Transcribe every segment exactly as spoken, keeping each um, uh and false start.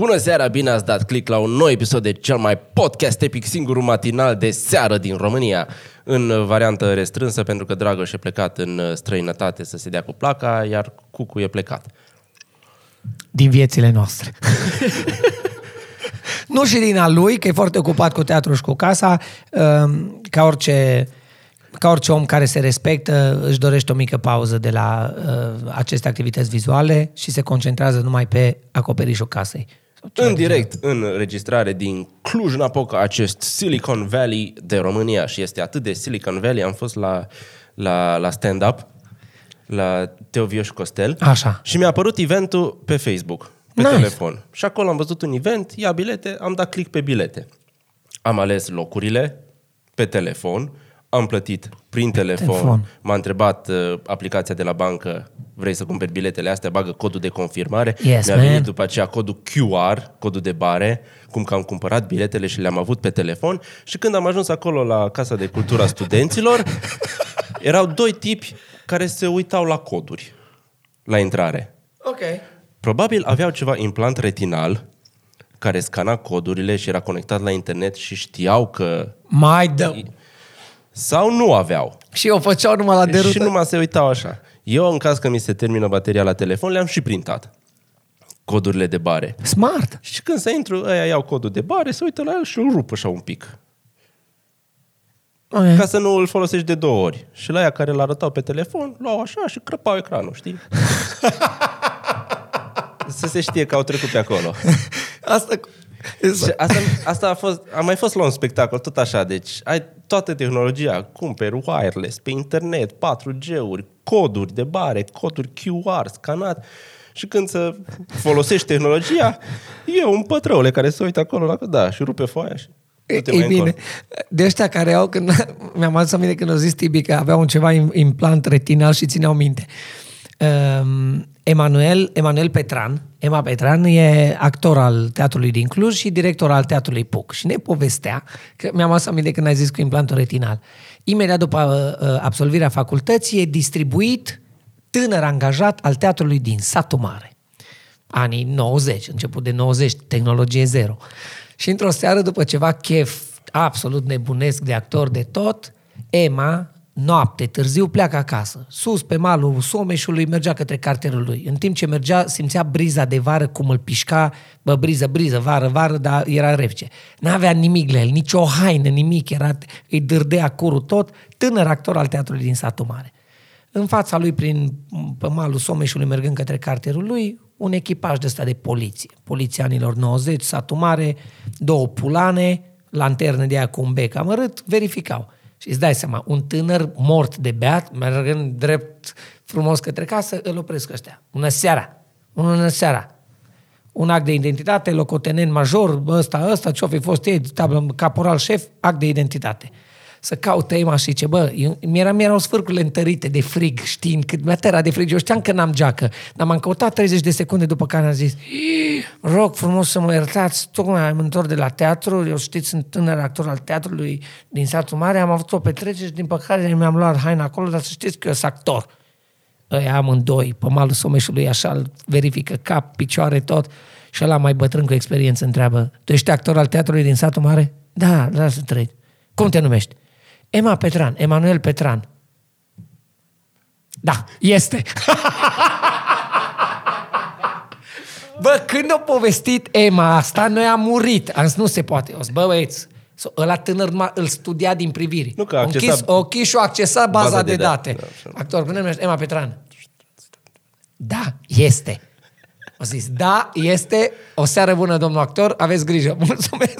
Bună seara, bine ați dat click la un nou episod de cel mai podcast epic, singurul matinal de seară din România, în variantă restrânsă, pentru că Dragoș e plecat în străinătate să se dea cu placa, iar Cucu e plecat. Din viețile noastre. Nu și din a lui, că e foarte ocupat cu teatrul și cu casa, ca orice... Ca orice om care se respectă, își dorește o mică pauză de la uh, aceste activități vizuale și se concentrează numai pe acoperișul casei. În direct, în înregistrare din Cluj-Napoca, acest Silicon Valley de România. Și este atât de Silicon Valley, am fost la, la, la stand-up, la Teo, Vio și Costel. Așa. Și mi-a apărut eventul pe Facebook, pe nice. Telefon. Și acolo am văzut un event, ia bilete, am dat click pe bilete. Am ales locurile pe telefon. Am plătit prin telefon. telefon. M-a întrebat uh, aplicația de la bancă, vrei să cumperi biletele astea, bagă codul de confirmare. Yes, Mi-a man. venit după aceea codul Q R, codul de bare, cum că am cumpărat biletele și le-am avut pe telefon. Și când am ajuns acolo la Casa de Cultura Studenților, erau doi tipi care se uitau la coduri la intrare. Okay. Probabil aveau ceva implant retinal care scana codurile și era conectat la internet și știau că... Mai dă... Sau nu aveau. Și o făceau numai la derută. Și numai se uitau așa. Eu, în caz că mi se termină bateria la telefon, le-am și printat codurile de bare. Smart! Și când se intru, ăia iau codul de bare, se uită la el și îl rup așa un pic. Okay. Ca să nu îl folosești de două ori. Și la aia care îl arătau pe telefon, luau așa și crăpau ecranul, știi? Să se știe că au trecut pe acolo. Asta... Asta, asta a fost, a mai fost la un spectacol, tot așa, deci ai toată tehnologia, cumperi wireless, pe internet, patru G-uri, coduri de bare, coduri Q R, scanat, și când să folosești tehnologia, e un pătrăule care se uită acolo, la, da, și rupe foaia și... E bine, încolo. De ăștia care au, când, mi-am adus aminte când au zis Tibi că aveau un ceva implant retinal și țineau minte. Um, Emanuel, Emanuel Petran, Ema Petran e actor al Teatrului din Cluj și director al Teatrului Puc. Și ne povestea, că mi-am adus aminte când ai zis cu implantul retinal, imediat după uh, absolvirea facultății e distribuit tânăr angajat al Teatrului din Satu Mare. Anii nouăzeci, început de nouăzeci, tehnologie zero. Și într-o seară, după ceva chef absolut nebunesc de actor de tot, Ema... Noapte, târziu, pleacă acasă. Sus, pe malul Someșului, mergea către cartierul lui. În timp ce mergea, simțea briza de vară, cum îl pișca, bă, briză, briză, vară, vară, dar era rece. N-avea nimic la el, nici o haină, nimic, era, îi dârdea curul tot, tânăr actor al Teatrului din Satu Mare. În fața lui, prin, pe malul Someșului, mergând către cartierul lui, un echipaj de ăsta de poliție. Poliția anilor nouăzeci, Satu Mare, două pulane, lanterne de aia cu un bec amărât, verificau. Și îți dai seama, un tânăr mort de beat, mergând drept frumos către casă, îl opresc ăștia. Bună seara! Bună seara! Un act de identitate, locotenent major, ăsta, ăsta, ce-o fi fost ei, tablă, caporal șef, act de identitate. Să caută Ema și zice, bă, eu, mi-era, mi-erau sfârcurile întărite de frig, știind cât mi-a tărat de frig. Eu știam că n-am geacă, dar m-am căutat treizeci de secunde după care am zis, rog frumos să mă iertați, tocmai am întors de la teatru, eu știți, sunt tânăr actor al Teatrului din Satu Mare, am avut o petrecere și din păcate mi-am luat haina acolo, dar să știți că eu sunt actor. Ăia amândoi, pe malul Someșului, așa îl verifică cap, picioare, tot, și ăla mai bătrân cu experiență întreabă, tu ești actor al Teatrului din Satu Mare? Da, lasă trec. Cum te numești? Ema Petran, Emanuel Petran. Da, este. Bă, când a povestit Ema asta, noi am murit. Am zis, nu se poate. O zis, bă, băieți, ăla tânăr îl studia din priviri. Nu că a accesat... O chis și-o accesa baza, baza de, de date. date. Da, actor, până numește Ema Petran. Da, este. O zis, da, este. O seară bună, domnul actor. Aveți grijă. Mulțumesc.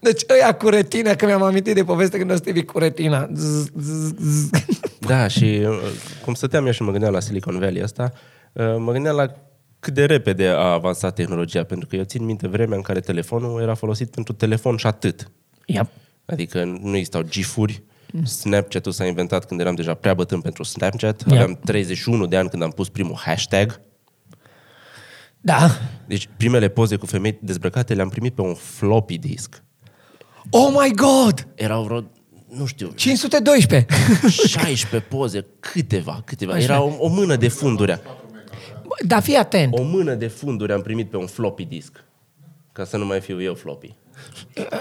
Deci ăia cu retina, că mi-am amintit de poveste când o stivi cu retina. Z, z, z. Da, și cum stăteam eu și mă gândeam la Silicon Valley ăsta, mă gândeam la cât de repede a avansat tehnologia, pentru că eu țin minte vremea în care telefonul era folosit pentru telefon și atât. Yep. Adică nu existau gifuri, Snapchat-ul s-a inventat când eram deja prea bătân pentru Snapchat, yep. Aveam treizeci și unu de ani când am pus primul hashtag. Da. Deci primele poze cu femei dezbrăcate le-am primit pe un floppy disk. Oh my God! Erau vreo, nu știu... cinci sute doisprezece! șaisprezece poze, câteva, câteva. Așa. Era o, o mână de funduri. Da, fii atent. O mână de funduri am primit pe un floppy disk. Ca să nu mai fiu eu floppy.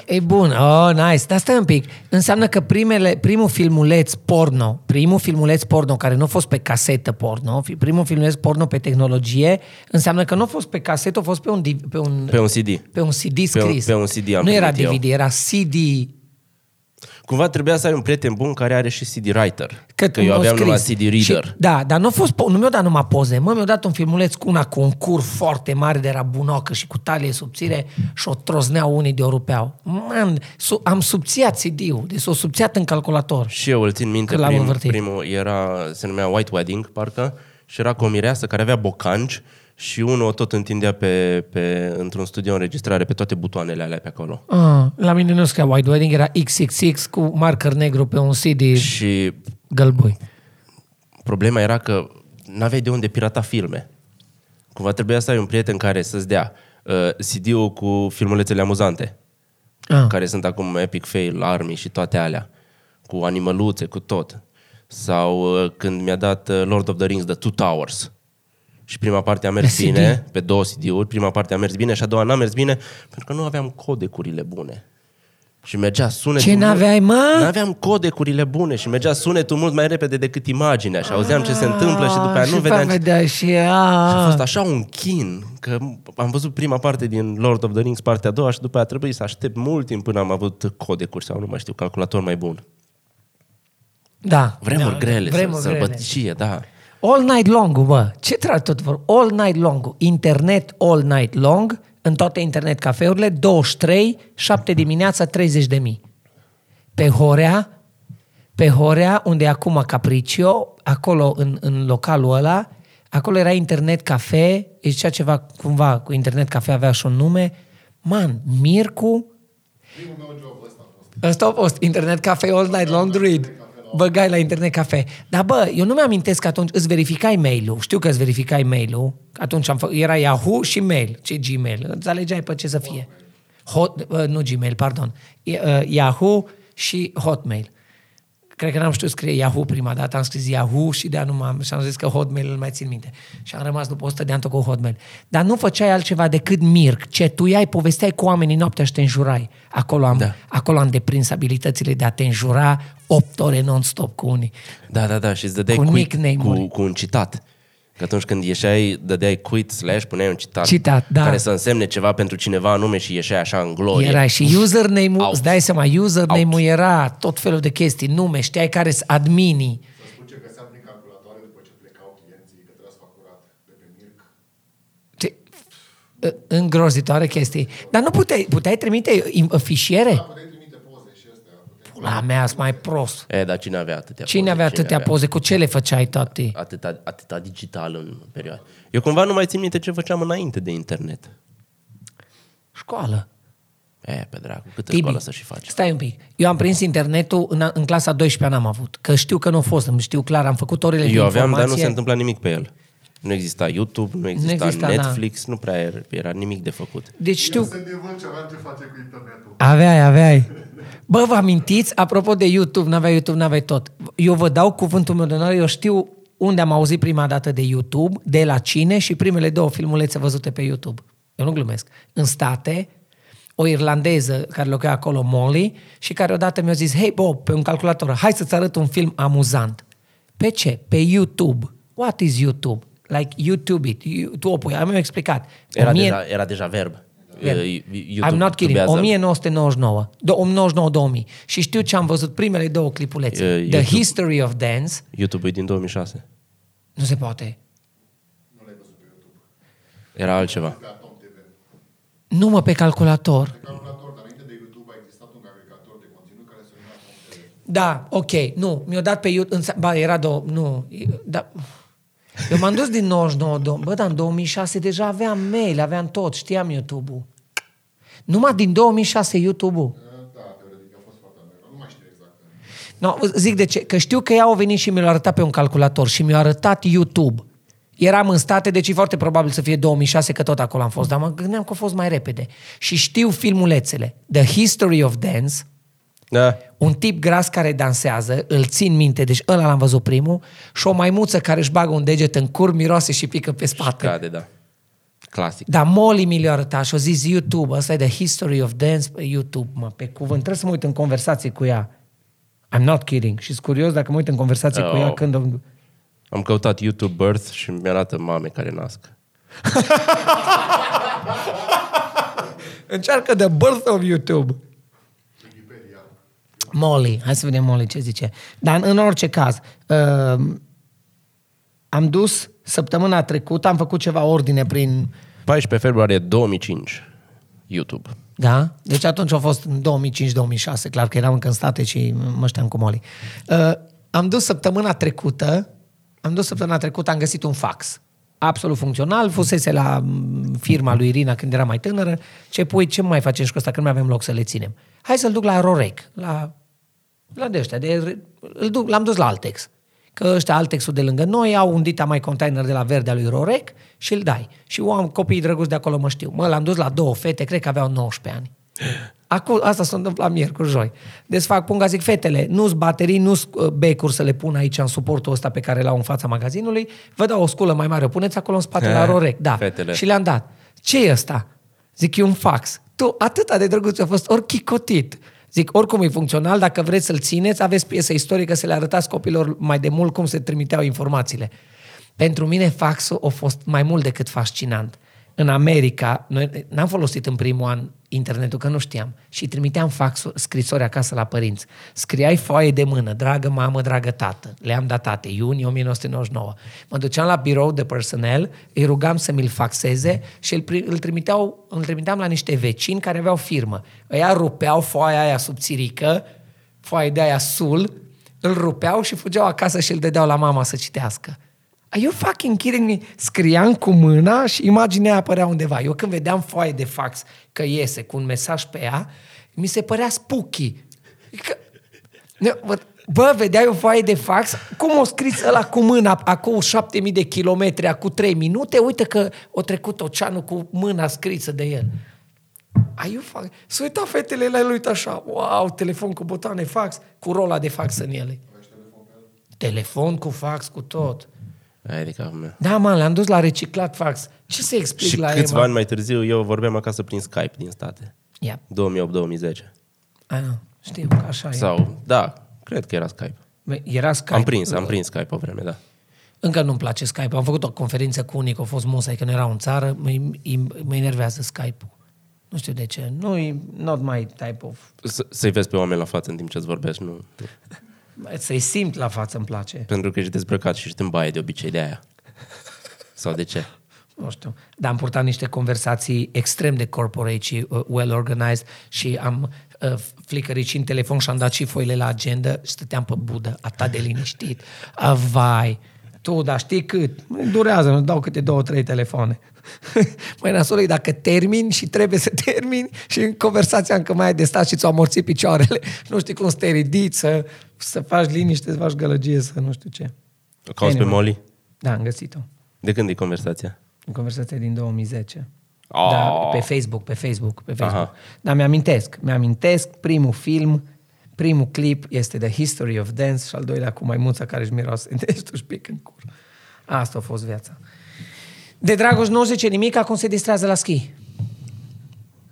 E bun, oh, nice. Dar stai un pic. Înseamnă că primele, primul filmuleț porno, primul filmuleț porno care nu a fost pe casetă porno, primul filmuleț porno pe tehnologie, înseamnă că nu a fost pe casetă, a fost pe un, pe un, pe un C D. Pe un C D scris. Pe un, pe un C D am nu era D V D, eu. Era C D. Cumva trebuia să ai un prieten bun care are și C D writer. Cât că eu aveam scris. Numai C D reader. Și, da, dar nu a fost, nu mi-a dat numai poze. Mă, mi-a dat un filmuleț cu una cu un cur foarte mare de rabunoacă și cu talie subțire și o trozneau unii de o rupeau. Man, am subțiat C D-ul, deci s-o subțiat în calculator. Și eu îl țin minte, prim, primul era, se numea White Wedding, parcă, și era cu o mireasă care avea bocanci și unul tot întindea pe, pe, într-un studio înregistrare pe toate butoanele alea pe acolo. Ah, la mine nu scria White Wedding, era X X X cu marker negru pe un C D și gălbui. Problema era că n-aveai de unde pirata filme. Cumva trebuia să ai un prieten care să-ți dea uh, C D-ul cu filmulețele amuzante, ah. care sunt acum Epic Fail, Army și toate alea, cu animăluțe, cu tot. Sau uh, când mi-a dat uh, Lord of the Rings, The Two Towers. Și prima parte a mers bine, pe două C D-uri, prima parte a mers bine și a doua n-a mers bine, pentru că nu aveam codecurile bune. Și mergea sunetul... Ce n-aveai, mă? N-aveam codecurile bune și mergea sunetul mult mai repede decât imaginea și auzeam ce se întâmplă și după aia nu vedeam... Și și a fost așa un chin, că am văzut prima parte din Lord of the Rings, partea a doua, și după aia trebuie să aștept mult timp până am avut codecuri sau, nu mai știu, calculator mai bun. Da. Vremuri grele, sărbăcie, da. All night long, bă. Ce tragi tot vor? All night long. Internet all night long, în toate internet cafeurile, douăzeci și trei, șapte dimineața, treizeci de mii. Pe Horea, pe Horea, unde e acum Capriccio, acolo în, în localul ăla, acolo era internet cafe, e zicea ceva cumva, cu internet cafe avea și un nume. Man, Mircu. Primul meu job ăsta a fost. Ăsta a fost, internet cafe all night long read. Băgai la internet cafe. Dar bă, eu nu mi-amintesc că atunci îți verificai mail-ul. Știu că îți verificai mail-ul. Atunci am fă... era Yahoo și mail. Ce Gmail? Îți alegeai pe ce să fie. Hot... Nu Gmail, pardon. Yahoo și Hotmail. Cred că n-am știut scrie Yahoo prima dată. Am scris Yahoo și de-aia nu m-am... Și am zis că Hotmail îl mai țin minte. Și am rămas după o sută de ani tot cu Hotmail. Dar nu făceai altceva decât Mirc. Ce tu iai, povesteai cu oamenii noaptea și te înjurai. Acolo am, da. Acolo am deprins abilitățile de a te înjura opt ore non-stop cu unii. Da, da, da, și îți dădeai cu, quit, cu, cu un citat. Că atunci când ieșeai, dădeai quit slash, puneai un citat, citat da. Care să însemne ceva pentru cineva anume și ieșeai așa în glorie. Era și username-ul, îți dai seama, username-ul era tot felul de chestii, nume, știai care sunt adminii. Să spun ce găseam din calculatoare după ce plecau clienții, că trebuia să fac curat de pe Mirc. Ce? Îngrozitoare chestii. Dar nu puteai, puteai trimite fișiere? Da, puteai trimite poze și astea. La mea, sunt mai prost. E, dar cine avea atâtea cine poze? Avea atâtea cine avea poze? Cu ce le făceai, tati? Atâta, atâta digital în perioadă. Eu cumva nu mai țin minte ce făceam înainte de internet. Școală. E, pe dracu, câtă Tibi, școală să și faci? Stai un pic. Eu am prins internetul în, în clasa a douăsprezecea, n-am avut. Că știu că nu a fost, îmi știu clar, am făcut orele eu de informație. Eu aveam, dar nu se întâmpla nimic pe el. Nu exista YouTube, nu exista, nu exista Netflix, da. Nu prea era, era nimic de făcut. Deci știu... Eu sunt nevânt ceva ce face cu internetul. Aveai, aveai. Bă, vă amintiți? Apropo de YouTube, n-aveai YouTube, n-aveai tot. Eu vă dau cuvântul meu de onoare, eu știu unde am auzit prima dată de YouTube, de la cine și primele două filmulețe văzute pe YouTube. Eu nu glumesc. În state, o irlandeză care locuia acolo, Molly, și care odată mi-a zis, hei Bob, pe un calculator, hai să-ți arăt un film amuzant. Pe ce? Pe YouTube. What is YouTube? Like YouTube it. Tu o pui. Am eu explicat. Era, mie... deja, era deja verb. verb. YouTube, I'm not kidding. nouăsprezece nouăzeci și nouă. nouăzeci și nouă două mii. Și știu ce am văzut primele două clipulețe. Uh, The YouTube. History of Dance. YouTube e din două mii șase. Nu se poate. Nu l-ai văzut pe YouTube. Era altceva. Nu mă, pe calculator. Pe calculator, dar înainte de YouTube a existat un agregator de conținut care se numea Tom T V. Da, ok. Nu, mi-o dat pe YouTube. Ba, era două... Nu, da... Eu m-am dus din nouăzeci și nouă, bă, dar în două mii șase deja aveam mail, aveam tot, știam YouTube-ul. Numai din două mii șase YouTube-ul. Da, teoretic, a fost foarte mare, nu mai știu exact. No, zic de ce, că știu că ea a venit și mi-l-a arătat pe un calculator și mi-a arătat YouTube. Eram în state, deci e foarte probabil să fie două mii șase, că tot acolo am fost, dar mă gândeam că a fost mai repede. Și știu filmulețele. The History of Dance, Da. Un tip gras care dansează, îl țin minte, deci ăla l-am văzut primul, și o maimuță care își bagă un deget în cur, miroase și pică pe spate. Și cade, da. Clasic. Dar Molly mi le-a arătat și a zis YouTube, ăsta e The History of Dance pe YouTube, mă, pe cuvânt. Trebuie să mă uit în conversații cu ea. I'm not kidding. Și-s curios dacă mă uit în conversații oh. cu ea când... Am, am căutat YouTube birth și mi arată mame care nasc. Încearcă The Birth of YouTube. Molly. Hai să vedem Molly ce zice. Dar în orice caz, uh, am dus săptămâna trecută, am făcut ceva ordine prin... paisprezece februarie două mii cinci, YouTube. Da? Deci atunci a fost în două mii cinci două mii șase, clar că eram încă în state și mă știam cu Molly. Uh, am dus săptămâna trecută, am dus săptămâna trecută, am găsit un fax. Absolut funcțional, fusese la firma lui Irina când era mai tânără și apoi ce mai facem și cu ăsta, că nu mai avem loc să le ținem. Hai să-l duc la Rorec, la, la de ăștia, de, îl duc, l-am dus la Altex. Că ăștia Altexul de lângă noi au un dita mai container de la Verdea lui Rorec și îl dai. Și oameni, copiii drăguți de acolo mă știu. Mă, l-am dus la două fete, cred că aveau nouăsprezece ani. Acum, asta s-a întâmplat miercuri, joi. Deci fac punga, zic, fetele, nu-s baterii, nu-s becuri să le pun aici în suportul ăsta pe care l-au în fața magazinului. Vă dau o sculă mai mare, o puneți acolo în spate la Rorec. Da. Fetele. Și le-am dat. Ce e ăsta? Zic, e un fax. Tu, atâta de drăguț a fost, ori chicotit. Zic, oricum e funcțional, dacă vreți să-l țineți, aveți piesă istorică să le arătați copilor mai de mult cum se trimiteau informațiile. Pentru mine faxul a fost mai mult decât fascinant. În America, noi n-am folosit în primul an internetul, că nu știam, și trimiteam faxul, scrisori acasă la părinți. Scriai foaie de mână, dragă mamă, dragă tată, le-am datate, iunie nouăsprezece nouăzeci și nouă. Mă duceam la birou de personal, îi rugam să mi-l faxeze și îl, îl, trimiteau, îl trimiteam la niște vecini care aveau firmă. Ăia rupeau foaia aia subțirică, foaie de aia sul, îl rupeau și fugeau acasă și îl dădeau la mama să citească. Are you fucking kidding me? Scriam cu mâna și imaginea apărea undeva. Eu când vedeam foaie de fax că iese cu un mesaj pe ea, mi se părea spooky. Că... Bă, vedeai o foaie de fax? Cum o scris ăla cu mâna? Acum șapte mii de kilometri, acum trei minute, uite că o trecut oceanul cu mâna scrisă de el. Are you fucking... S-a uitat fetele la el, uite așa, wow, telefon cu butoane fax, cu rola de fax în ele. Telefon cu fax, cu tot. Adică, da, mă, l-am dus la reciclat fax. Ce se explic și la Ema? Și câțiva ani mai târziu eu vorbeam acasă prin Skype din state. Yeah. două mii opt două mii zece. Ah, știu că așa Sau, e. Da, cred că era Skype. Era Skype. Am prins, am prins Skype o vreme, da. Încă nu-mi place Skype. Am făcut o conferință cu unii, că a fost musai, că nu erau în țară. Mă enervează Skype-ul. Nu știu de ce. Nu-i not my type of... Să-i vezi pe oameni la față în timp ce-ți vorbești, nu... Să-i simt la față, îmi place. Pentru că ești dezbrăcat și ești în baie de obicei de aia. Sau de ce? Nu știu. Dar am purtat niște conversații extrem de corporate și uh, well organized și am uh, flicărit și în telefon și am dat și foile la agenda și stăteam pe budă, atât de liniștit. Uh, vai, tu, dar știi cât? Durează, nu dau câte două, trei telefoane. Mai nasolul e dacă termin și trebuie să termin și în conversația încă mai ai de stat și ți-o amorți picioarele. Nu știi cum să te ridici, să, să faci liniște, să faci gălăgie, să nu știu ce. O cauți anyway. Pe Molly? Da, am găsit-o. De când e conversația? E conversația din două mii zece. Oh. Da, pe Facebook, pe Facebook, pe Facebook. Dar mi-amintesc, mi-amintesc primul film, primul clip este The History of Dance și al doilea cu maimuța care își miroase. Deci tu își pic în cur. Asta a fost viața. De Dragoș nu zice nimic, acum se distrează la schi.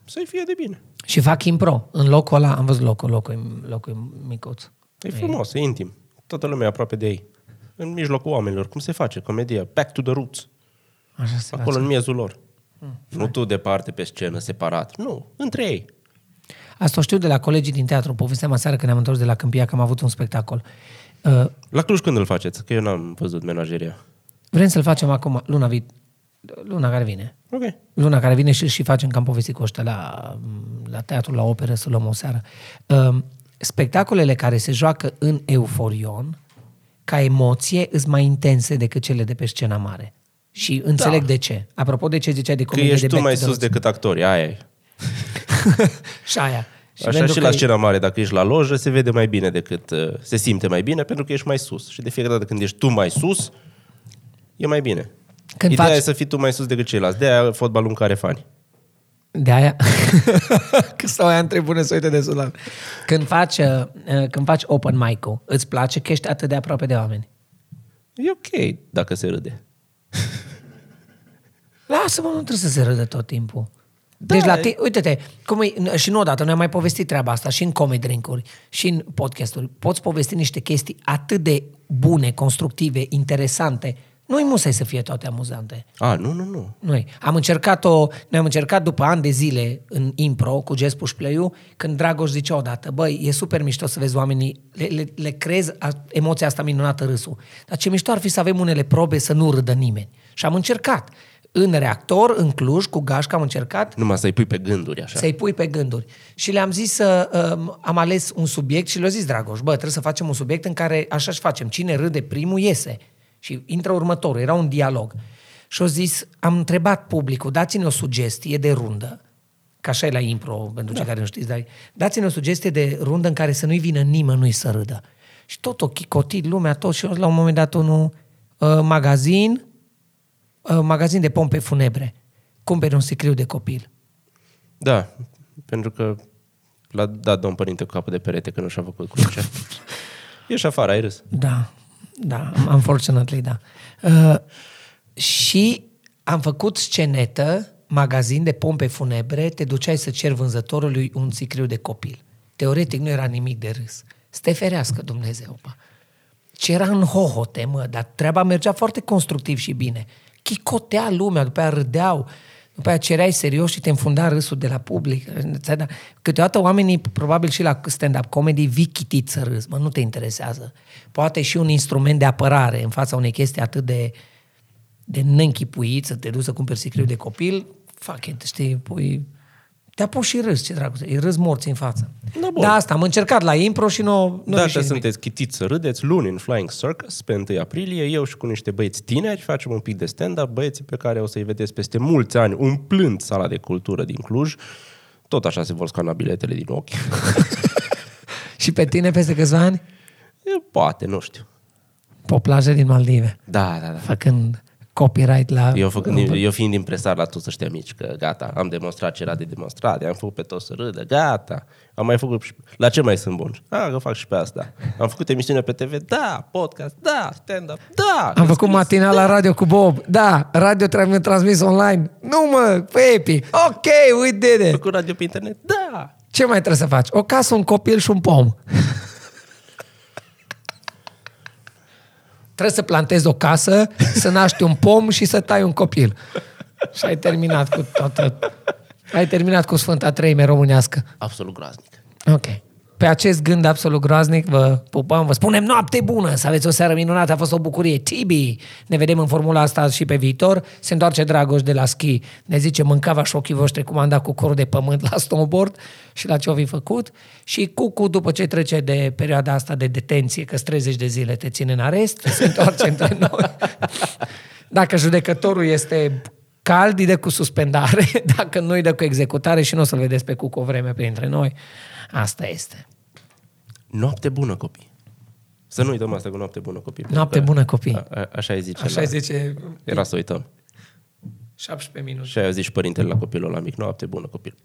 Să-i fie de bine. Și fac impro. În locul ăla, am văzut locul, locul, locul micuț. E frumos, e intim. Toată lumea aproape de ei. În mijlocul oamenilor. Cum se face? Comedia. Back to the roots. Așa se Acolo face. În miezul lor. Hmm. Nu tu departe pe scenă, separat. Nu, între ei. Asta o știu de la colegii din teatru. Povesteam aseară când ne-am întors de la Câmpia că am avut un spectacol. Uh, la Cluj când îl faceți? Că eu n-am văzut menageria. Vrem să-l facem acum, luna vi. Luna care vine. Okay. Luna care vine și, și facem cam povestii cu ăștia la, la teatru, la operă, să luăm o seară. Uh, spectacolele care se joacă în Euforion, ca emoție, sunt mai intense decât cele de pe scena mare. Și înțeleg da. De ce. Apropo de ce ziceai de comedie de back to the roots. Că ești tu mai sus decât actorii, aia e. Și aia. Și așa și la scena mare, dacă ești la lojă, se vede mai bine decât... Se simte mai bine pentru că ești mai sus. Și de fiecare dată când ești tu mai sus, e mai bine. Când Ideea faci... e să fii tu mai sus decât ceilalți. De-aia fotbalul în care fani. De aia, că stau aia între bune să uite de solar. Când faci, când faci open mic-ul, îți place că ești atât de aproape de oameni? E ok dacă se râde. Lasă-mă, nu trebuie să se râdă tot timpul. Da, deci la tine, uite-te, cum e, și nu odată, noi am mai povestit treaba asta și în comedy drink-uri, și în podcast-uri. Poți povesti niște chestii atât de bune, constructive, interesante. Nu-i musai să fie toate amuzante. A, nu, nu, nu. Noi am încercat-o, noi am încercat după ani de zile în impro cu Jazz Push Play-ul, când Dragoș zicea odată, băi, e super mișto să vezi oamenii, le, le, le crezi emoția asta minunată, râsul. Dar ce mișto ar fi să avem unele probe să nu râdă nimeni. Și am încercat. În Reactor, în Cluj, cu Gașca, am încercat... Numai să-i pui pe gânduri, așa. Să-i pui pe gânduri. Și le-am zis să... Um, am ales un subiect și le-a zis Dragoș, bă, trebuie să facem un subiect în care așa-și facem. Cine râde primul, iese. Și intră următorul. Era un dialog. Și-a zis, am întrebat publicul, dați-ne o sugestie de rundă, că așa e la impro, pentru da. Cei care nu știți, dar dați-ne o sugestie de rundă în care să nu-i vină nimănui să râdă. Și tot o chicotit lumea, tot și la un moment dat unul, uh, magazin... magazin de pompe funebre. Cumperi un sicriu de copil. Da, pentru că l-a dat domn părinte cu capul de perete când nu și-a făcut crucea. Ești afară, ai râs. Da, da, unfortunately, da. Uh, și am făcut scenetă, magazin de pompe funebre, te duceai să ceri vânzătorului un sicriu de copil. Teoretic nu era nimic de râs. Să te ferească Dumnezeu, pa. Ce era în hohote, mă, dar treaba mergea foarte constructiv și bine. Chicotea lumea, după aia râdeau, după aia cereai serios și te înfunda râsul de la public. Câteodată oamenii, probabil și la stand-up comedy, vii chitit să râzi, mă, nu te interesează. Poate și un instrument de apărare în fața unei chestii atât de, de neînchipuit, să te duci să cumperi sicriu de copil, fuck it, știi, pui... Te-a pus și râs, ce dracu, e râs morți în față. Da, da, asta, am încercat la impro și nu... nu Dacă sunteți chitiți să râdeți, luni în Flying Circus, pe întâi aprilie, eu și cu niște băieți tineri facem un pic de stand-up, băieții pe care o să-i vedeți peste mulți ani umplând sala de cultură din Cluj. Tot așa se vor scana biletele din ochi. Și pe tine peste câțiva ani? E, poate, nu știu. Pe plajă din Maldive. Da, da, da. Făcând... copyright la... Eu, făcând, eu fiind impresar la toți ăștia mici, că gata, am demonstrat ce era de demonstrat, am făcut pe toți să râdă, gata, am mai făcut... La ce mai sunt bun? Ah, că fac și pe asta. Am făcut emisiune pe T V, da, podcast, da, stand-up, da. Am făcut matinal la radio cu Bob, da, radio trebuie transmis online, nu mă, Pepe, ok, we did it. Am făcut radio pe internet, da. Ce mai trebuie să faci? O casă, un copil și un pom. Trebuie să plantezi o casă, să naști un pom și să tai un copil. Și ai terminat cu toată... Ai terminat cu Sfânta Treime românească. Absolut groaznic. Ok. Pe acest gând absolut groaznic vă pupăm, vă spunem noapte bună, să aveți o seară minunată, a fost o bucurie. Tibi! Ne vedem în formula asta și pe viitor. Se întoarce Dragoș de la schi. Ne zice mâncava și ochii voștri cum am dat cu corul de pământ la snowboard și la ce o fi făcut. Și Cucu, după ce trece de perioada asta de detenție, că treizeci de zile te ține în arest, se întoarce între noi. Dacă judecătorul este... cald, îi dă cu suspendare, dacă nu îi dă cu executare și nu o să-l vedeți pe Cucu o vreme printre noi. Asta este. Noapte bună, copii. Să nu uităm asta cu noapte bună, copii. Noapte bună, copii. A, a, așa îi zice. Așa la... zice... Era să uităm. șaptesprezece minute. Și aia zici părintele la copilul ăla mic. Noapte bună, copil.